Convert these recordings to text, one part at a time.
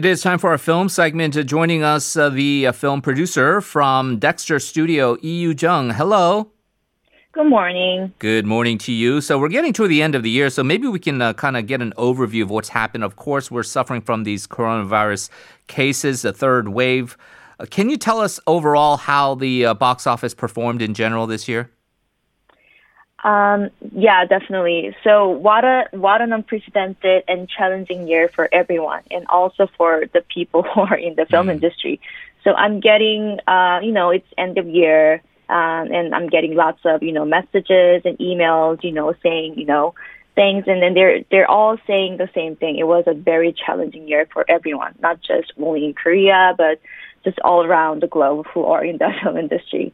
It is time for our film segment. Joining us, the film producer from Dexter Studio, Lee Yoojung. Hello. Good morning. Good morning to you. So we're getting to the end of the year, so maybe we can kind of get an overview of what's happened. Of course, we're suffering from these coronavirus cases, the third wave. Can you tell us overall how the box office performed in general this year? Yeah, definitely. So what an unprecedented and challenging year for everyone, and also for the people who are in the film industry. So I'm getting, it's end of year. And I'm getting lots of, messages and emails, saying, things. And then they're all saying the same thing. It was a very challenging year for everyone, not just only in Korea, but just all around the globe who are in the film industry.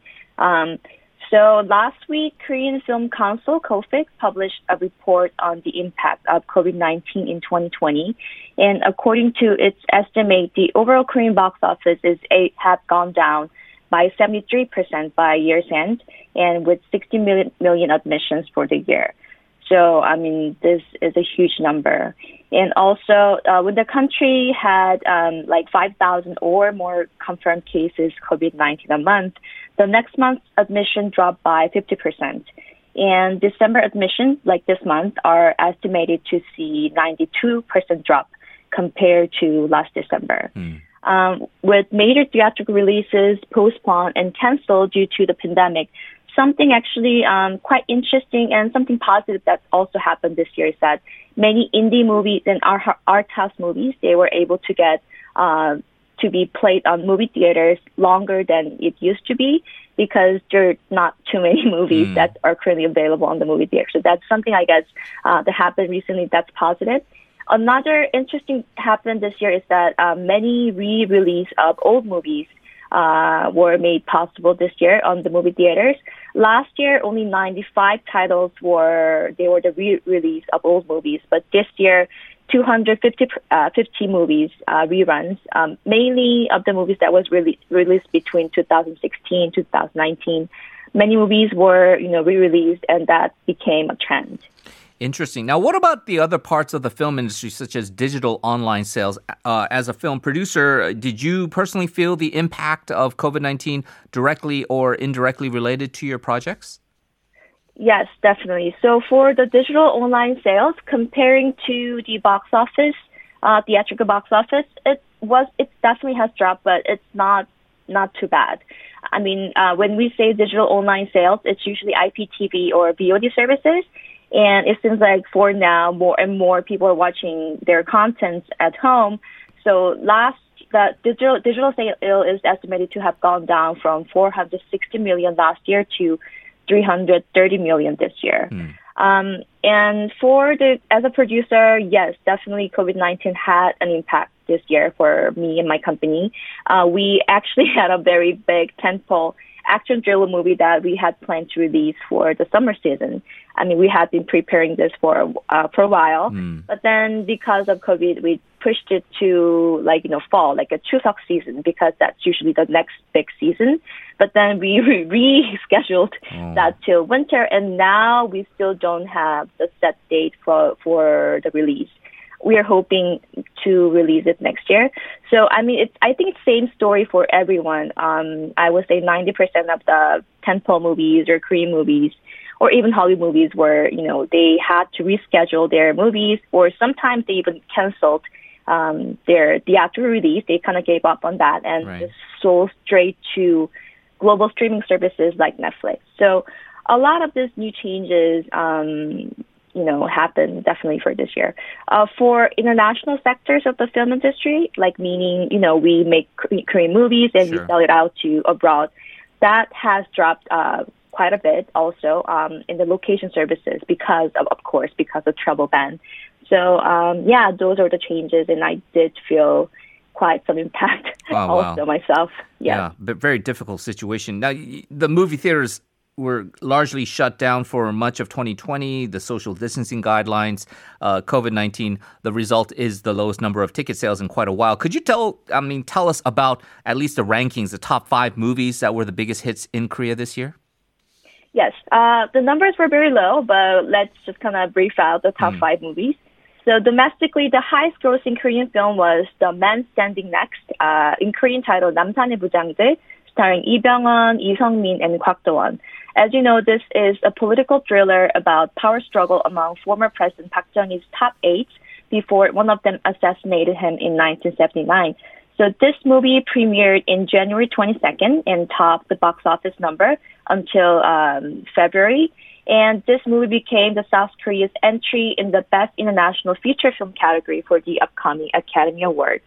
So last week, Korean Film Council, KOFIC, published a report on the impact of COVID-19 in 2020. And according to its estimate, the overall Korean box office have gone down by 73% by year's end, and with 60 million admissions for the year. So, I mean, this is a huge number. And also, when the country had 5,000 or more confirmed cases COVID-19 a month, the next month's admission dropped by 50%. And December admissions, like this month, are estimated to see 92% drop compared to last December. With major theatrical releases postponed and canceled due to the pandemic, something actually quite interesting and something positive that also happened this year is that many indie movies and art house movies, they were able to get to be played on movie theaters longer than it used to be, because there are not too many movies that are currently available on the movie theater. So that's something, I guess, that happened recently that's positive. Another interesting happened this year is that many re-release of old movies were made possible this year on the movie theaters. Last year, only 95 titles were the re-release of old movies, but this year, 250 movies reruns, mainly of the movies that was released between 2016 and 2019. Many movies were re-released, and that became a trend. Interesting. Now, what about the other parts of the film industry, such as digital online sales? As a film producer, did you personally feel the impact of COVID-19 directly or indirectly related to your projects? Yes, definitely. So for the digital online sales, comparing to the box office, theatrical box office, it definitely has dropped, but it's not too bad. I mean, when we say digital online sales, it's usually IPTV or VOD services. And it seems like for now, more and more people are watching their content at home. So the digital sale is estimated to have gone down from 460 million last year to 330 million this year. And as a producer, yes, definitely COVID-19 had an impact this year for me and my company. We actually had a very big tentpole action thriller movie that we had planned to release for the summer season. I mean, we had been preparing this for a while, but then because of COVID, we pushed it to fall, like a Chuseok season, because that's usually the next big season. But then we rescheduled that till winter, and now we still don't have the set date for the release. We are hoping to release it next year. So, I mean, I think it's the same story for everyone. I would say 90% of the tentpole movies or Korean movies or even Hollywood movies were, they had to reschedule their movies, or sometimes they even canceled their theatrical release. They kind of gave up on that and just sold straight to global streaming services like Netflix. So a lot of these new changes happened definitely for this year. For international sectors of the film industry, meaning, we make Korean movies and we sell it out to abroad, that has dropped quite a bit also in the location services because of travel ban. So, those are the changes, and I did feel quite some impact myself. Yeah, but very difficult situation. Now, the movie theaters were largely shut down for much of 2020, the social distancing guidelines, COVID-19. The result is the lowest number of ticket sales in quite a while. Could you tell us about at least the rankings, the top 5 movies that were the biggest hits in Korea this year? Yes, the numbers were very low, but let's just kind of brief out the top 5 movies. So domestically, the highest grossing Korean film was The Man Standing Next, in Korean title 남산의 부장들, starring Lee Byung-hun, Yi Sung-min, and Kwak Do-won. As you know, this is a political thriller about power struggle among former President Park Chung-il's top aides before one of them assassinated him in 1979. So this movie premiered in January 22nd and topped the box office number until February. And this movie became the South Korea's entry in the Best International Feature Film category for the upcoming Academy Awards.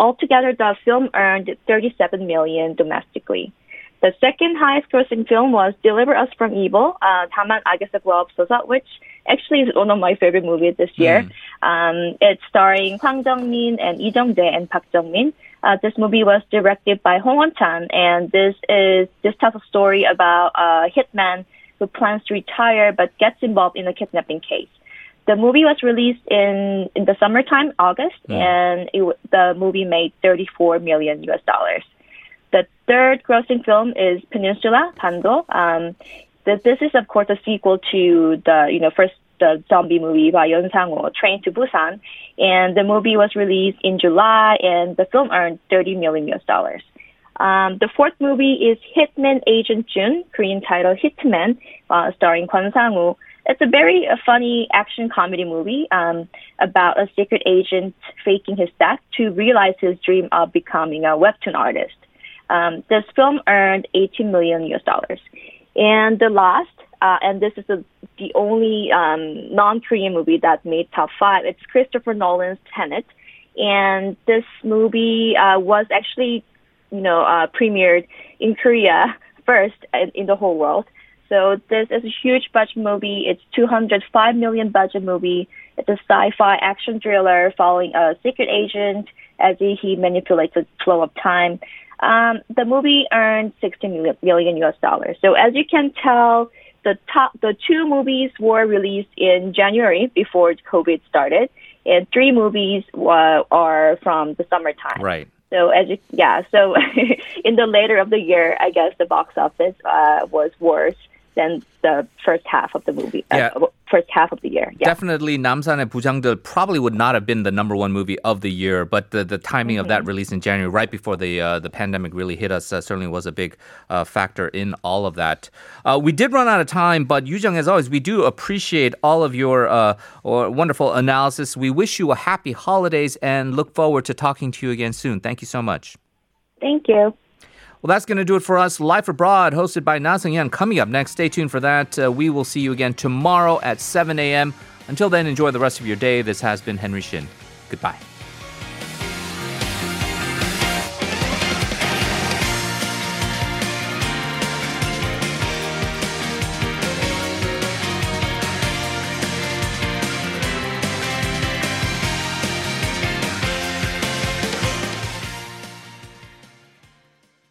Altogether, the film earned $37 million domestically. The second highest grossing film was Deliver Us From Evil, 다만 악에서 구하옵소서, which actually is one of my favorite movies this year. It's starring Hwang Jung-min and Lee Jung-jae and Park Jung-min. This movie was directed by Hong Won-chan, and this tells a story about a hitman who plans to retire but gets involved in a kidnapping case. The movie was released in the summertime, August, and the movie made $34 million. The third grossing film is Peninsula, Pando. This is, of course, a sequel to the zombie movie by Yeon Sang-woo, Train to Busan. And the movie was released in July, and the film earned $30 million. The fourth movie is Hitman Agent Jun, Korean title Hitman, starring Kwan Sang-woo. It's a very funny action comedy movie about a secret agent faking his death to realize his dream of becoming a webtoon artist. This film earned $18 million. And the last, and this is the only non-Korean movie that made top five, it's Christopher Nolan's Tenet. And this movie was actually premiered in Korea first in the whole world. So this is a huge budget movie. It's $205 million budget movie. It's a sci-fi action thriller following a secret agent as he manipulates the flow of time. The movie earned $16 million. So as you can tell, the two movies were released in January before COVID started, and three movies are from the summertime. Right. So so in the later of the year, I guess the box office was worse than the first half of the movie. First half of the year. Yeah. Definitely, 남산의 부장들 probably would not have been the number one movie of the year, but the timing of that release in January, right before the pandemic really hit us, certainly was a big factor in all of that. We did run out of time, but Yoojung, as always, we do appreciate all of your wonderful analysis. We wish you a happy holidays and look forward to talking to you again soon. Thank you so much. Thank you. Well, that's going to do it for us. Life Abroad, hosted by Na Seung-yeon. Coming up next, stay tuned for that. We will see you again tomorrow at 7 a.m. Until then, enjoy the rest of your day. This has been Henry Shin. Goodbye.